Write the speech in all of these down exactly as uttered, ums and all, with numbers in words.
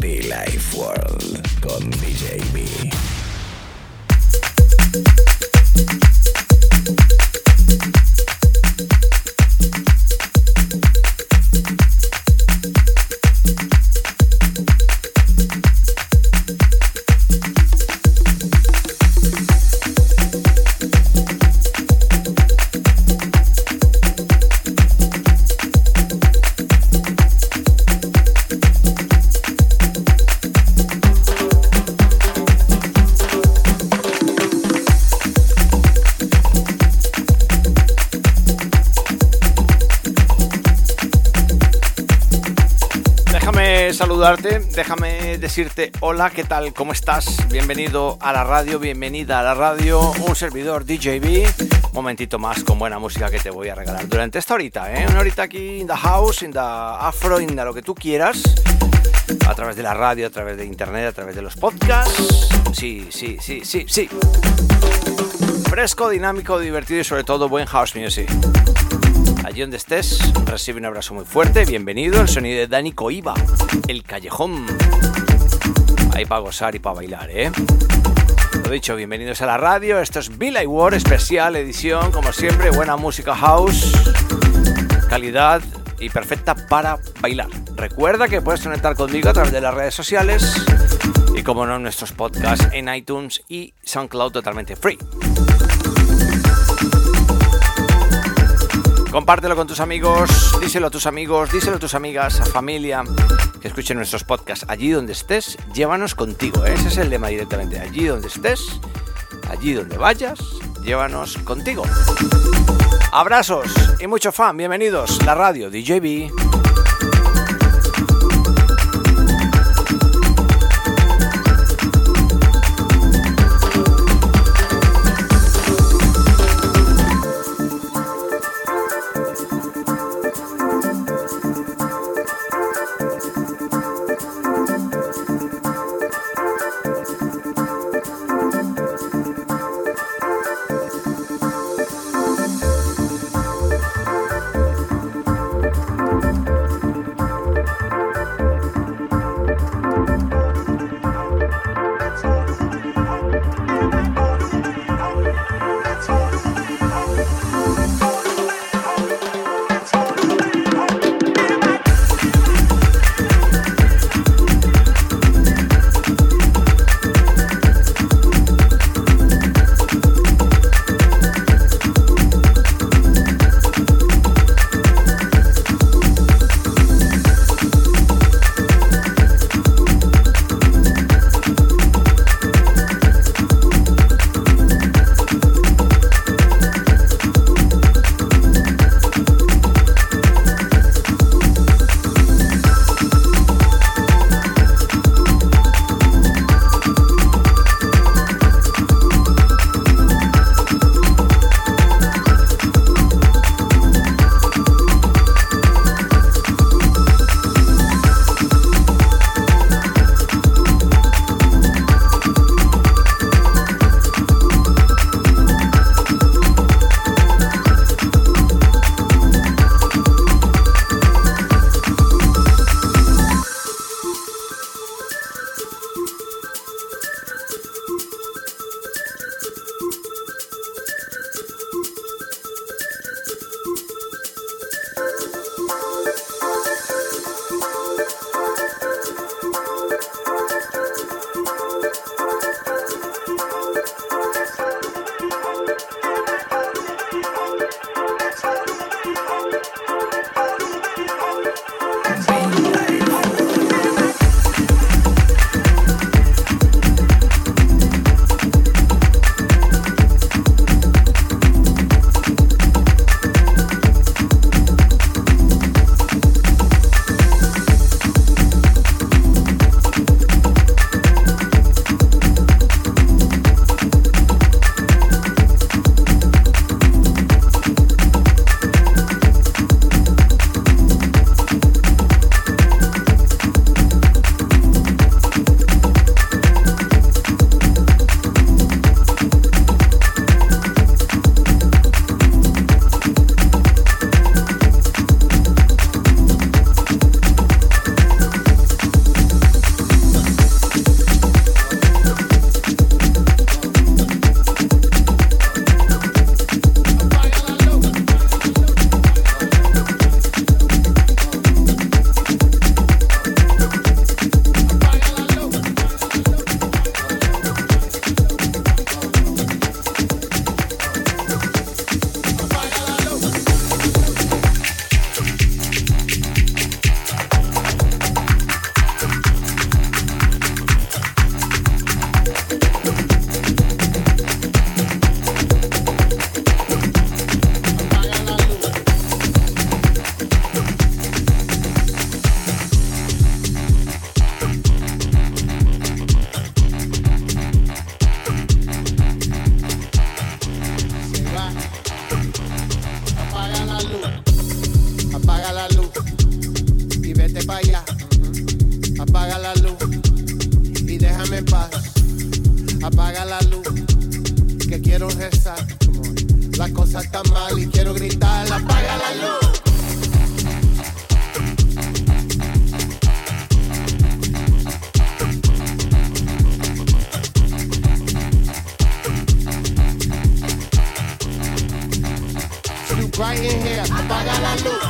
BeeLiveWorld con D J Bee. Déjame decirte hola, ¿qué tal? ¿Cómo estás? Bienvenido a la radio, bienvenida a la radio, un servidor D J Bee. Momentito más con buena música que te voy a regalar durante esta horita, ¿eh? Una horita aquí in the house, in the afro, in the lo que tú quieras, a través de la radio, a través de internet, a través de los podcasts. Sí, sí, sí, sí, sí. Fresco, dinámico, divertido y sobre todo buen house music. Allí donde estés, recibe un abrazo muy fuerte. Bienvenido al sonido de Dani Coiba, el callejón. Ahí para gozar y para bailar, ¿eh? Lo dicho, bienvenidos a la radio. Esto es Bill A. Ward, especial edición, como siempre. Buena música house, calidad y perfecta para bailar. Recuerda que puedes conectar conmigo a través de las redes sociales y, como no, nuestros podcasts en iTunes y SoundCloud totalmente free. Compártelo con tus amigos, díselo a tus amigos, díselo a tus amigas, a familia, que escuchen nuestros podcasts. Allí donde estés, llévanos contigo, ¿eh? Ese es el lema directamente. Allí donde estés, allí donde vayas, llévanos contigo. Abrazos y mucho fan, bienvenidos. La radio D J Bee. Thank you. déjame en paz. Apaga la luz, que quiero rezar. La cosa está mal y quiero gritar. Apaga la luz. Right in here, apaga la luz.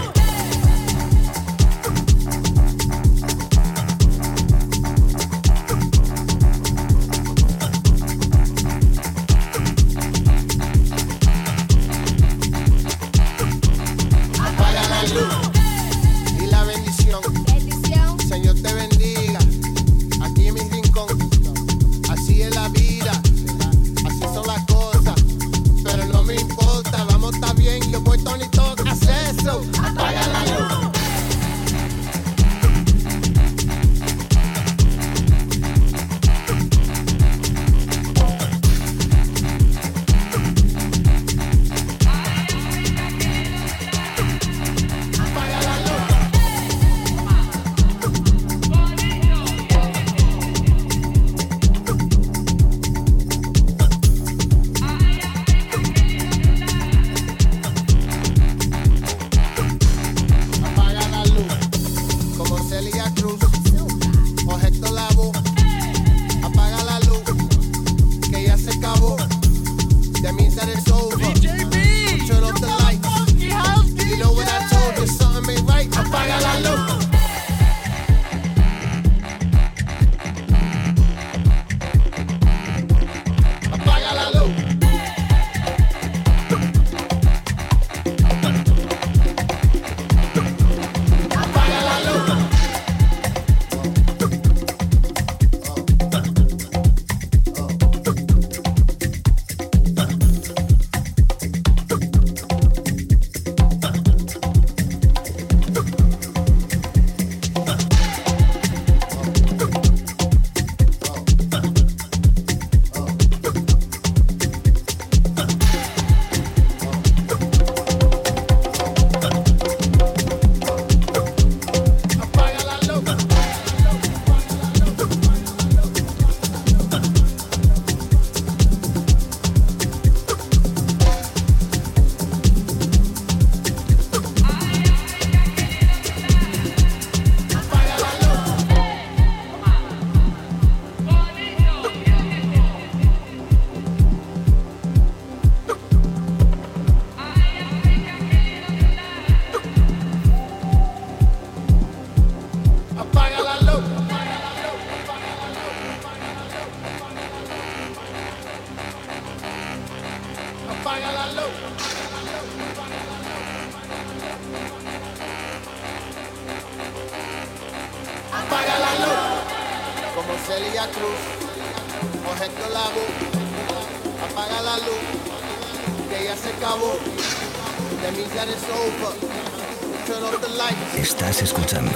Estás escuchando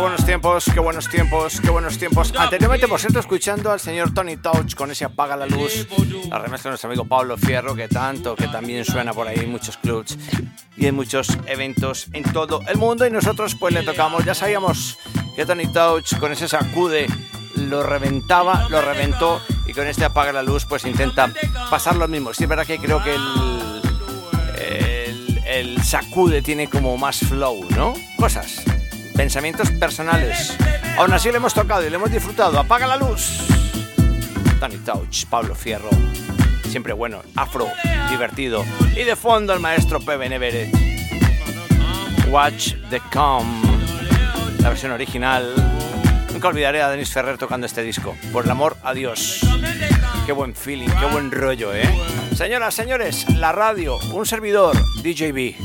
buenos tiempos, qué buenos tiempos, qué buenos tiempos. Anteriormente, por cierto, escuchando al señor Tony Touch con ese Apaga la Luz, la remezcla de nuestro amigo Pablo Fierro, que tanto, que también suena por ahí en muchos clubs y en muchos eventos en todo el mundo. Y nosotros pues le tocamos, ya sabíamos que Tony Touch con ese sacude lo reventaba, lo reventó, y con este Apaga la Luz pues intenta pasar lo mismo. Sí, es verdad que creo que el, el, el sacude tiene como más flow, ¿no? Cosas, pensamientos personales. Aún así lo hemos tocado y lo hemos disfrutado. Apaga la Luz, Tony Touch, Pablo Fierro. Siempre bueno, afro, divertido. Y de fondo el maestro Pepe Neveres, Watch the Calm, la versión original. Nunca olvidaré a Denis Ferrer tocando este disco. Por el amor a Dios. Qué buen feeling, qué buen rollo, ¿eh? Señoras, señores, la radio, un servidor, D J Bee.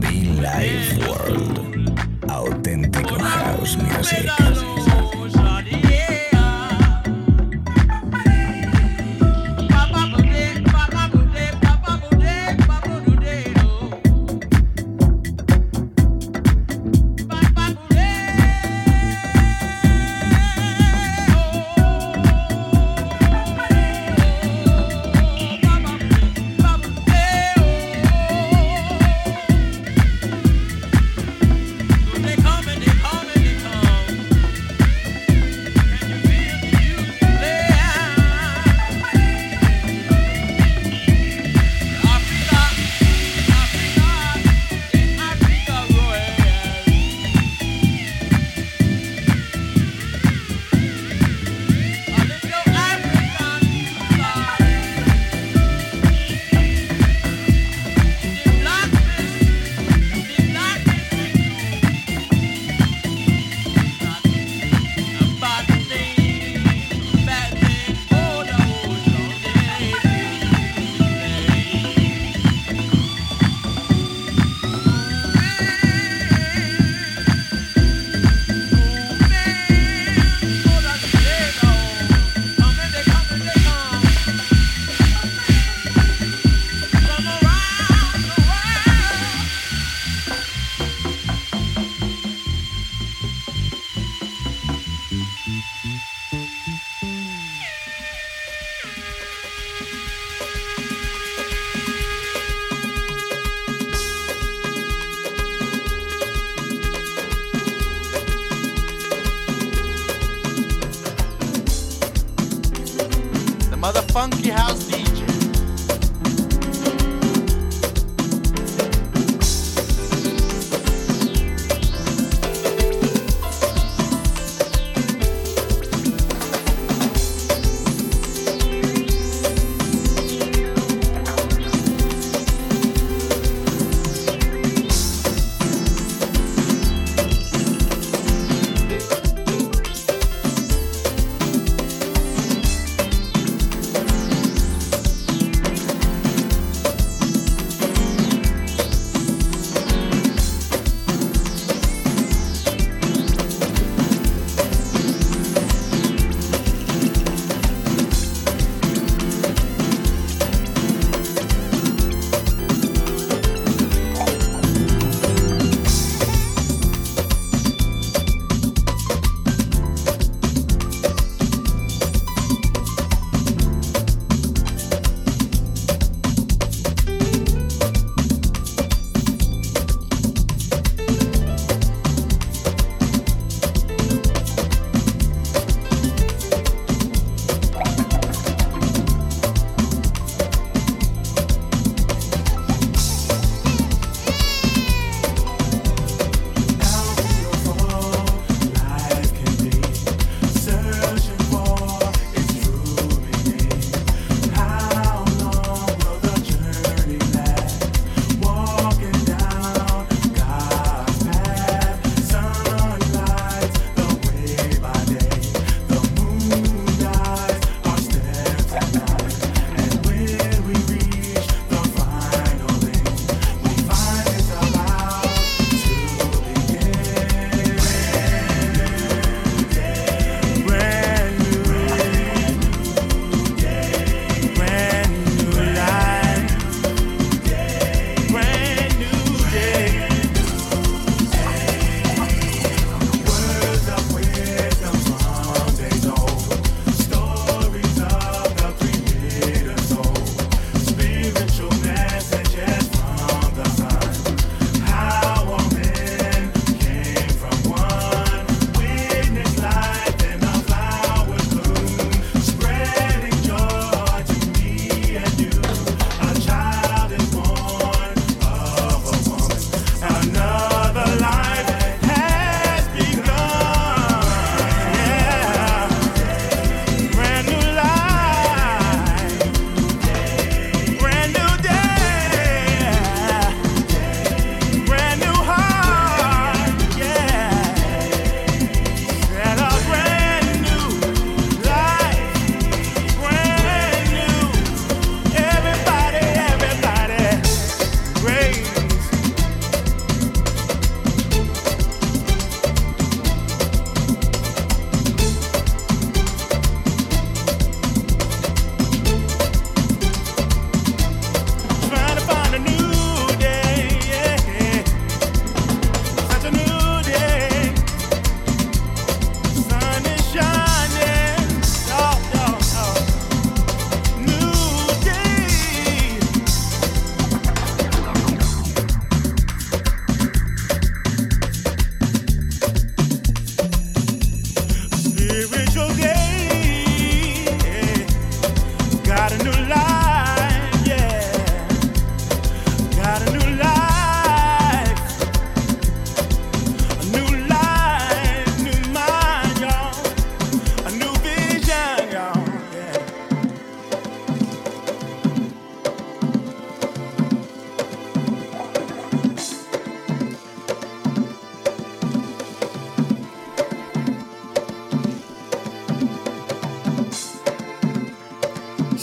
BeeLiveWorld, auténtico house music.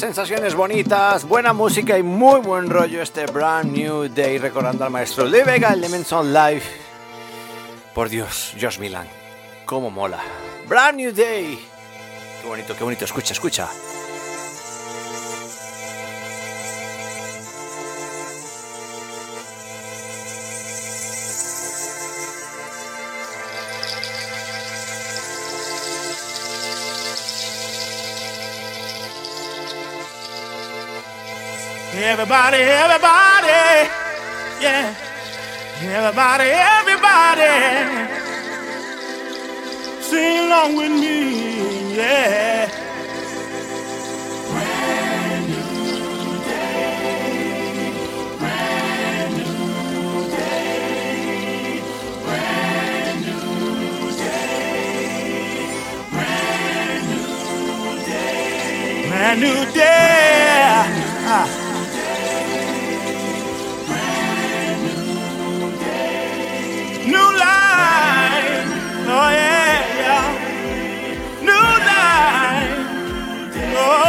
sensaciones bonitas, buena música y muy buen rollo este Brand New Day, recordando al maestro De Vega, Lemonson Live. Por Dios, Josh Milan, cómo mola. Brand New Day. Qué bonito, qué bonito. Escucha, escucha. Everybody, everybody, yeah. Everybody, everybody, sing along with me, yeah. Brand new day, brand new day, brand new day, brand new day, brand new day. Ah. Oh yeah, yeah. New life. Oh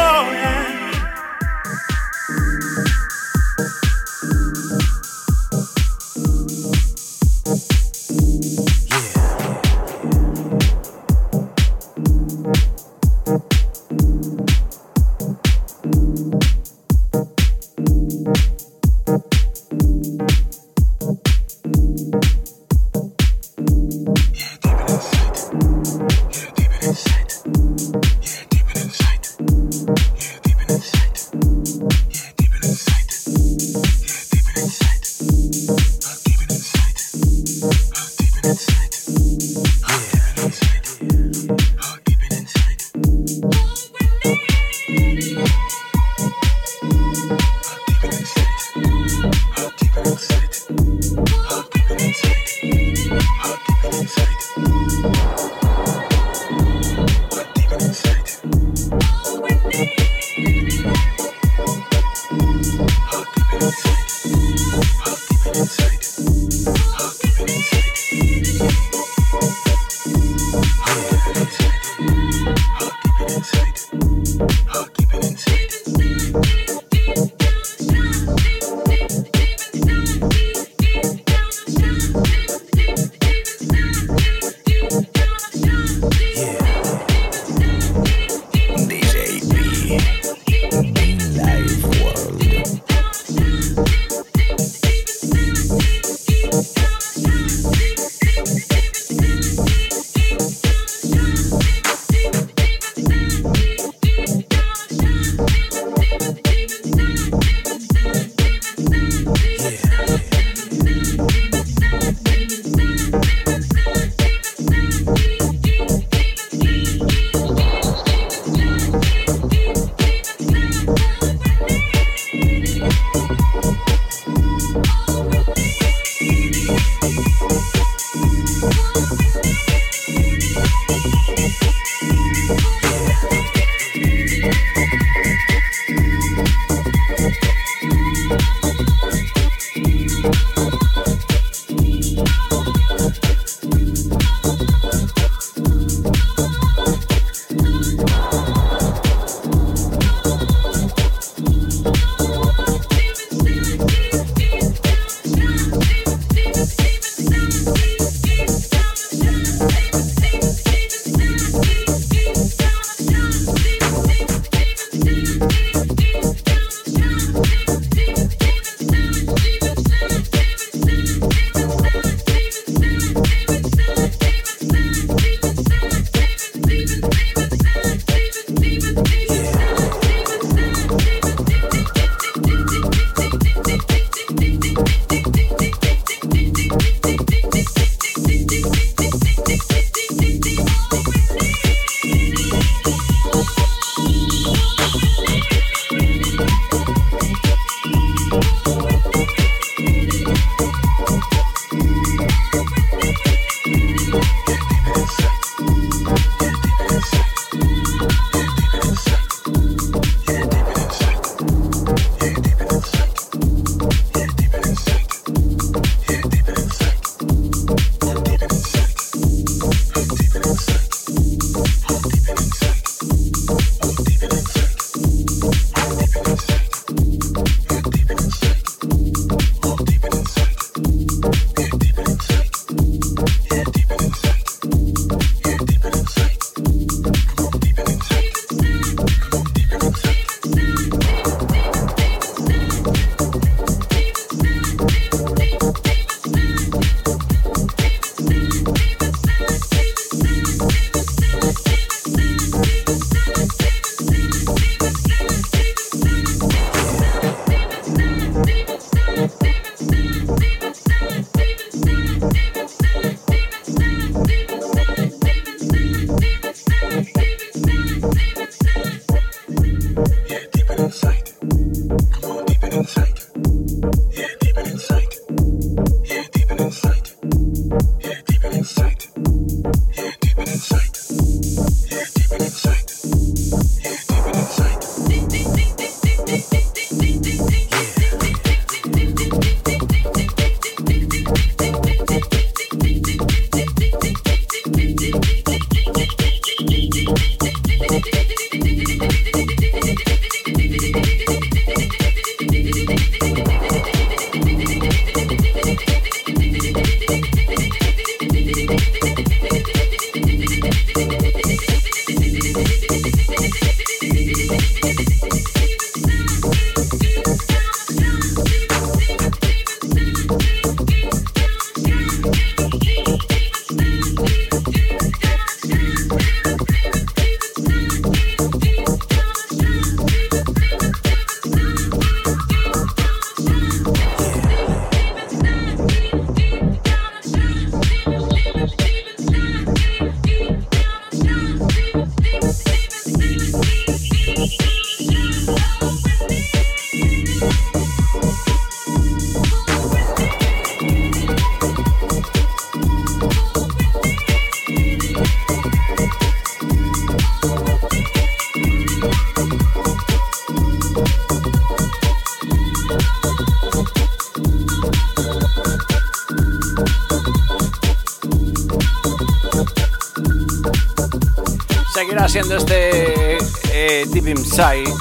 Haciendo este eh, Deep Inside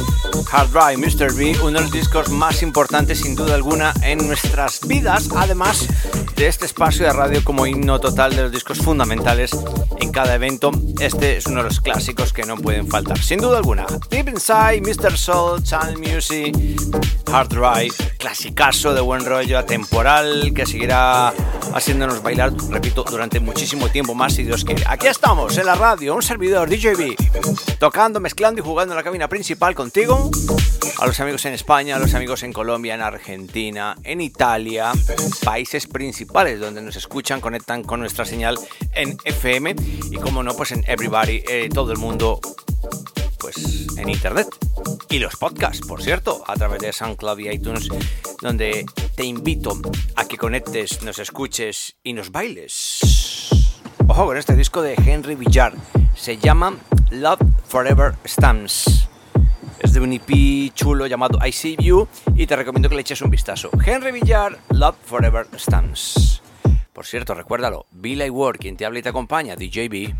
Hard Drive, mister B, uno de los discos más importantes sin duda alguna en nuestras vidas, además de este espacio de radio como himno total de los discos fundamentales en cada evento. Este es uno de los clásicos que no pueden faltar, sin duda alguna. Deep Inside, mister Soul, Channel Music, Hard Drive, clasicazo de buen rollo, atemporal, que seguirá haciéndonos bailar, repito, durante muchísimo tiempo más, si Dios quiere. Aquí estamos, en la radio, un servidor, D J Bee, tocando, mezclando y jugando en la cabina principal contigo. A los amigos en España, a los amigos en Colombia, en Argentina, en Italia, países principales donde nos escuchan, conectan con nuestra señal en F M y, como no, pues en Everybody, eh, todo el mundo, pues en Internet. Y los podcasts, por cierto, a través de SoundCloud y iTunes, donde te invito a que conectes, nos escuches y nos bailes. Ojo con este disco de Henry Villar. Se llama Love Forever Stamps. Es de un E P chulo llamado I See You y te recomiendo que le eches un vistazo. Henry Villar, Love Forever Stamps. Por cierto, recuérdalo, Bill A. Ward, quien te habla y te acompaña, D J Bee.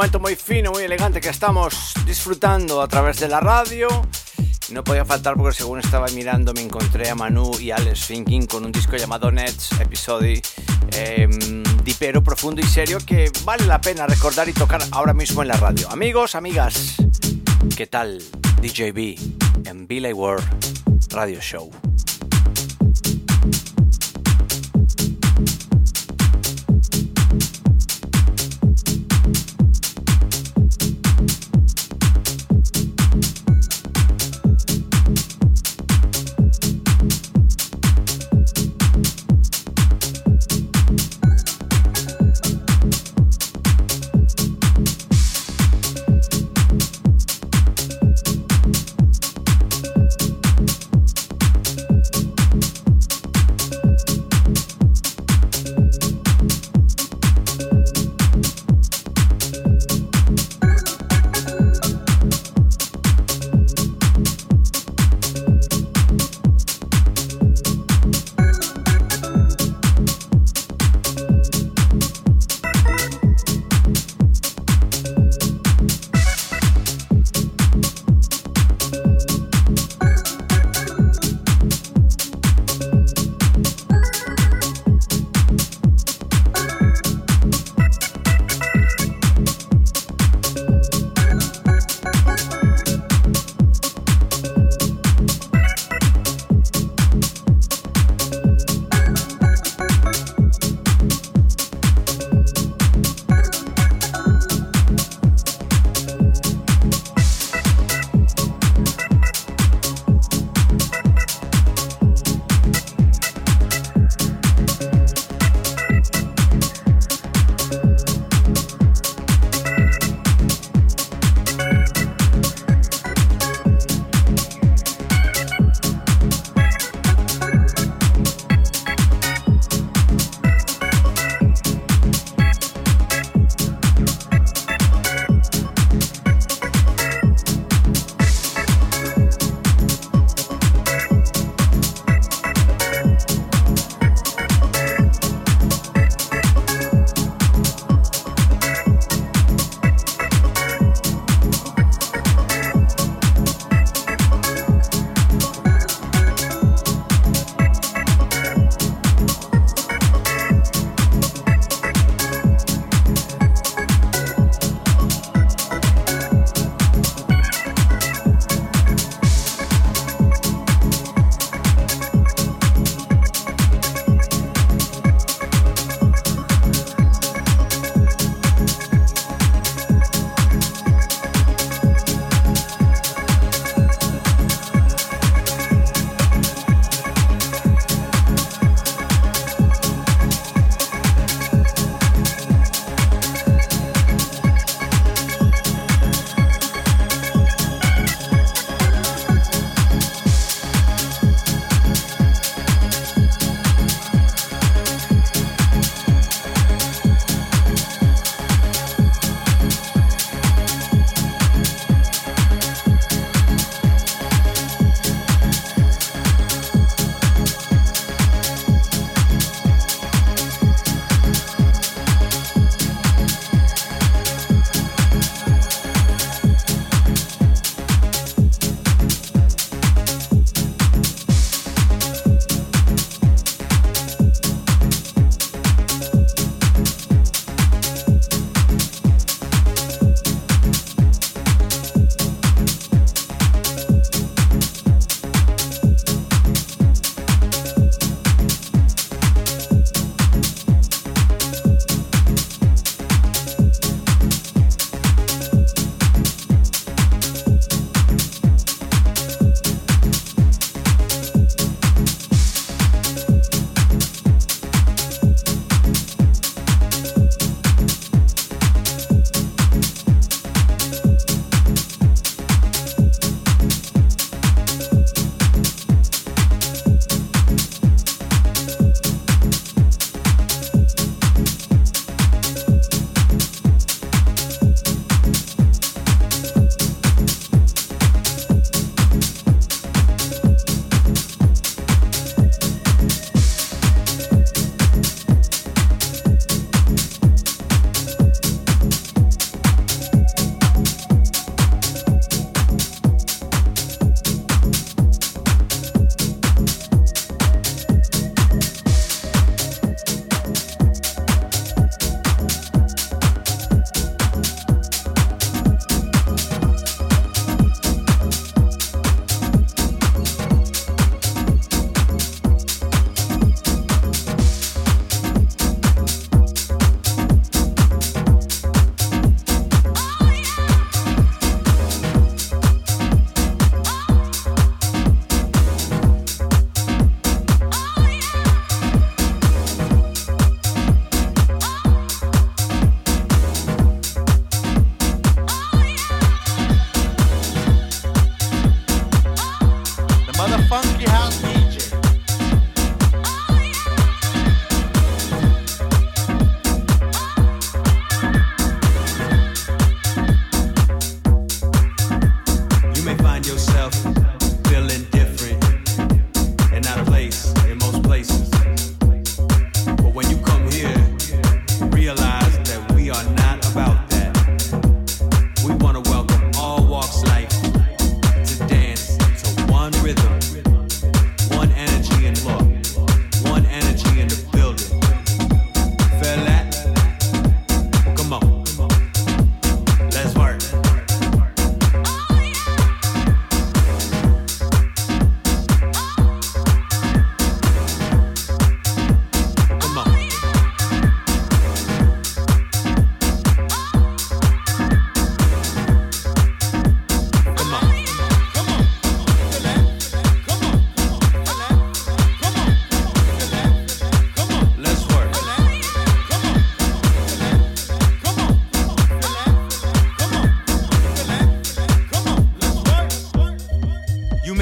momento muy fino, muy elegante que estamos disfrutando a través de la radio. No podía faltar porque según estaba mirando me encontré a Manu y Alex Thinking con un disco llamado Nets, episodio eh, dipero, profundo y serio que vale la pena recordar y tocar ahora mismo en la radio. Amigos, amigas, ¿qué tal? D J Bee en Bill A. Ward Radio Show.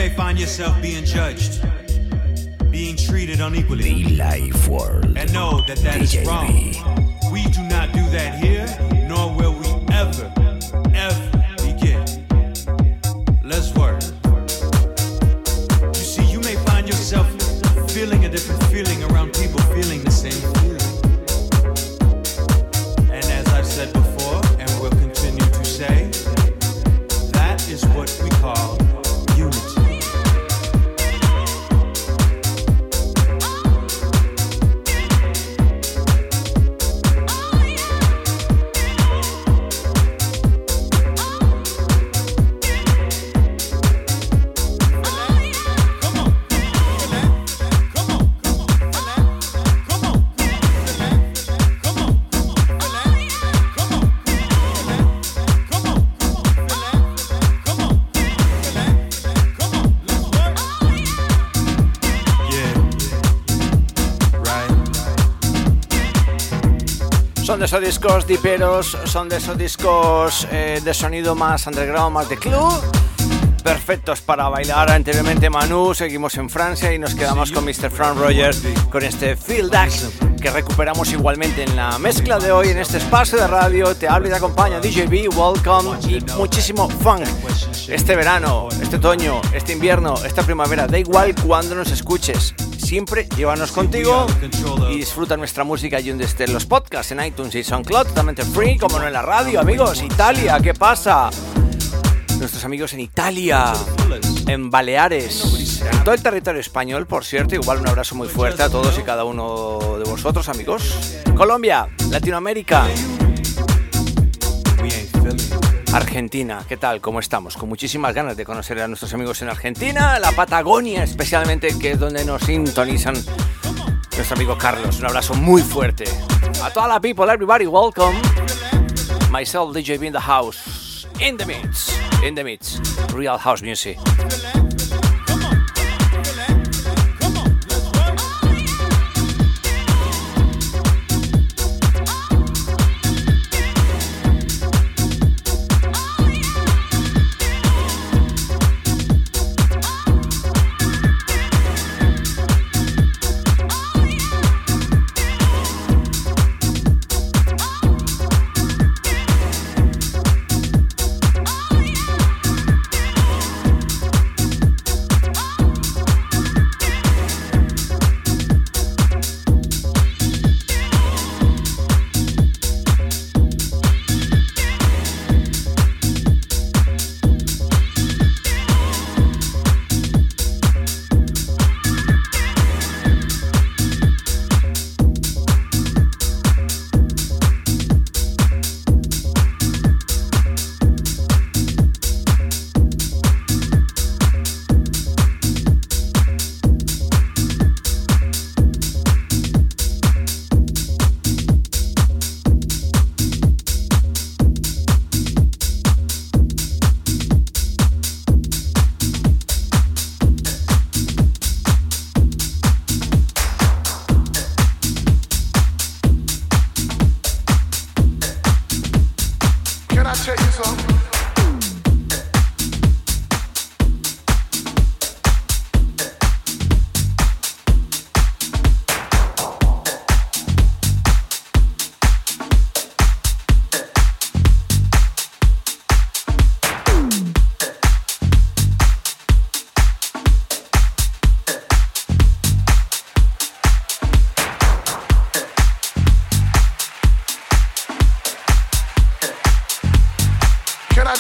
may find yourself being judged, being treated unequally. BeeLiveWorld. And know that that D J is wrong. B. We do not do that here, nor will we ever, ever begin. Let's work. You see, you may find yourself feeling a different feeling around people feeling the same feeling. And as I've said before, and will continue to say, that is what we call unity. Son de esos discos diperos, son de esos discos eh, de sonido más underground, más de club, perfectos para bailar. Anteriormente Manu, seguimos en Francia y nos quedamos con mister Frank Rogers, con este Feel Dax, que recuperamos igualmente en la mezcla de hoy, en este espacio de radio. Te habla y te acompaña D J Bee, welcome, y muchísimo funk. Este verano, este otoño, este invierno, esta primavera, da igual cuando nos escuches. Siempre llévanos contigo y disfruta nuestra música allí donde estén los podcasts, en iTunes y SoundCloud, totalmente free, como no en la radio, amigos. Italia, ¿qué pasa? Nuestros amigos en Italia, en Baleares, en todo el territorio español, por cierto. Igual un abrazo muy fuerte a todos y cada uno de vosotros, amigos. Colombia, Latinoamérica, Argentina, ¿qué tal? ¿Cómo estamos? Con muchísimas ganas de conocer a nuestros amigos en Argentina, la Patagonia especialmente, que es donde nos sintonizan nuestro amigo Carlos. Un abrazo muy fuerte. A toda la people, everybody, welcome. Myself, D J Bee in the house. In the mix, in the mix. Real house music.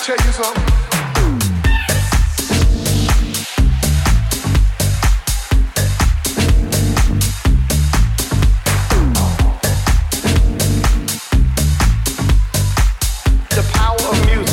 The power of music.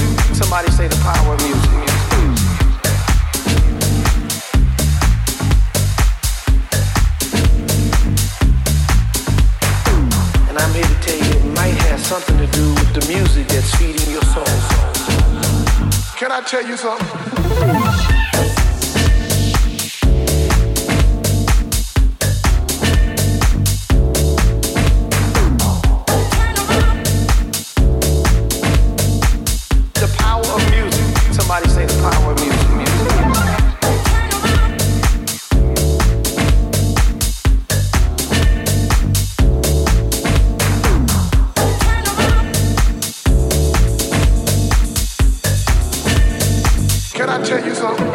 Somebody say the power of music. music. Can I tell you something?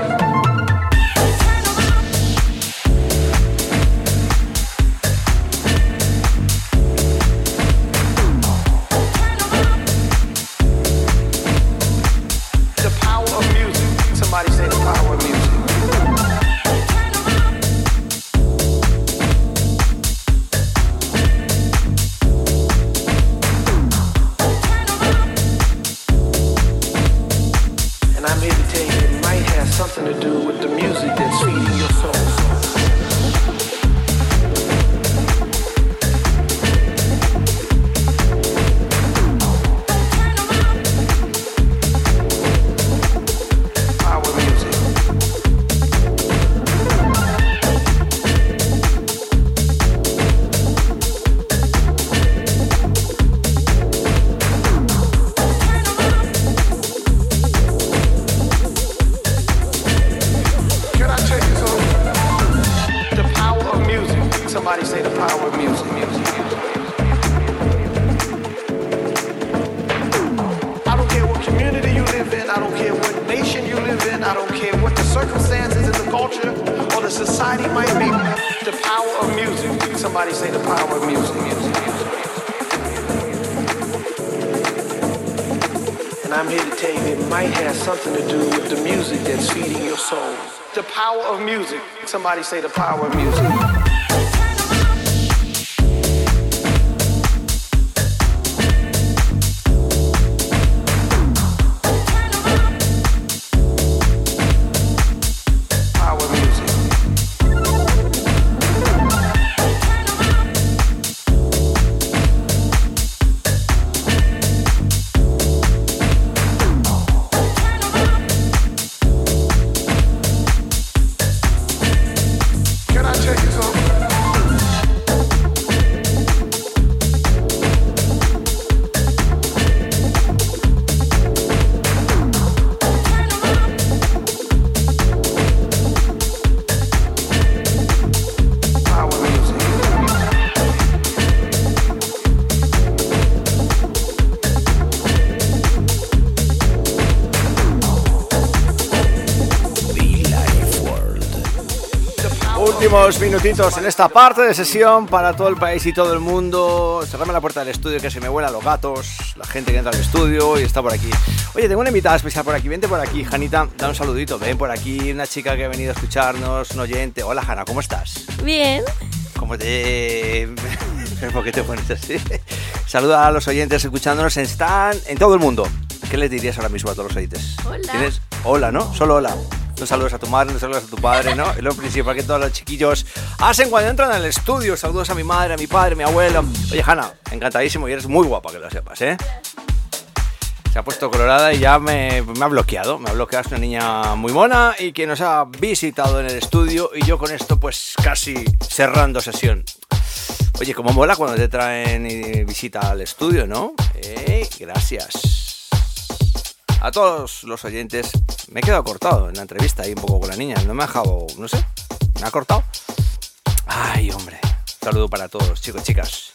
Somebody say the power of music. Últimos minutitos en esta parte de sesión para todo el país y todo el mundo. Cerrame la puerta del estudio que se me vuelan los gatos, la gente que entra al estudio y está por aquí. Oye, tengo una invitada especial por aquí, vente por aquí, Janita, da un saludito, ven por aquí, una chica que ha venido a escucharnos, un oyente. Hola, Jana, ¿cómo estás? Bien. ¿Cómo te...? ¿Por qué te pones así? Saluda a los oyentes escuchándonos, están en todo el mundo. ¿Qué les dirías ahora mismo a todos los oyentes? Hola. ¿Tienes? Hola, ¿no? Solo hola. No saludos a tu madre, no saludos a tu padre, ¿no? Es lo principal que todos los chiquillos hacen cuando entran al estudio. Saludos a mi madre, a mi padre, a mi abuelo. Oye, Hanna, encantadísimo y eres muy guapa, que lo sepas, ¿eh? Se ha puesto colorada y ya me, me ha bloqueado. Me ha bloqueado, es una niña muy mona y que nos ha visitado en el estudio. Y yo con esto, pues, casi cerrando sesión. Oye, cómo mola cuando te traen y visita al estudio, ¿no? Eh, gracias. A todos los oyentes... Me he quedado cortado en la entrevista ahí un poco con la niña. No me ha dejado, no sé, me ha cortado. Ay, hombre. Un saludo para todos, chicos, chicas.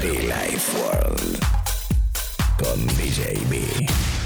BeeLiveWorld con D J Bee.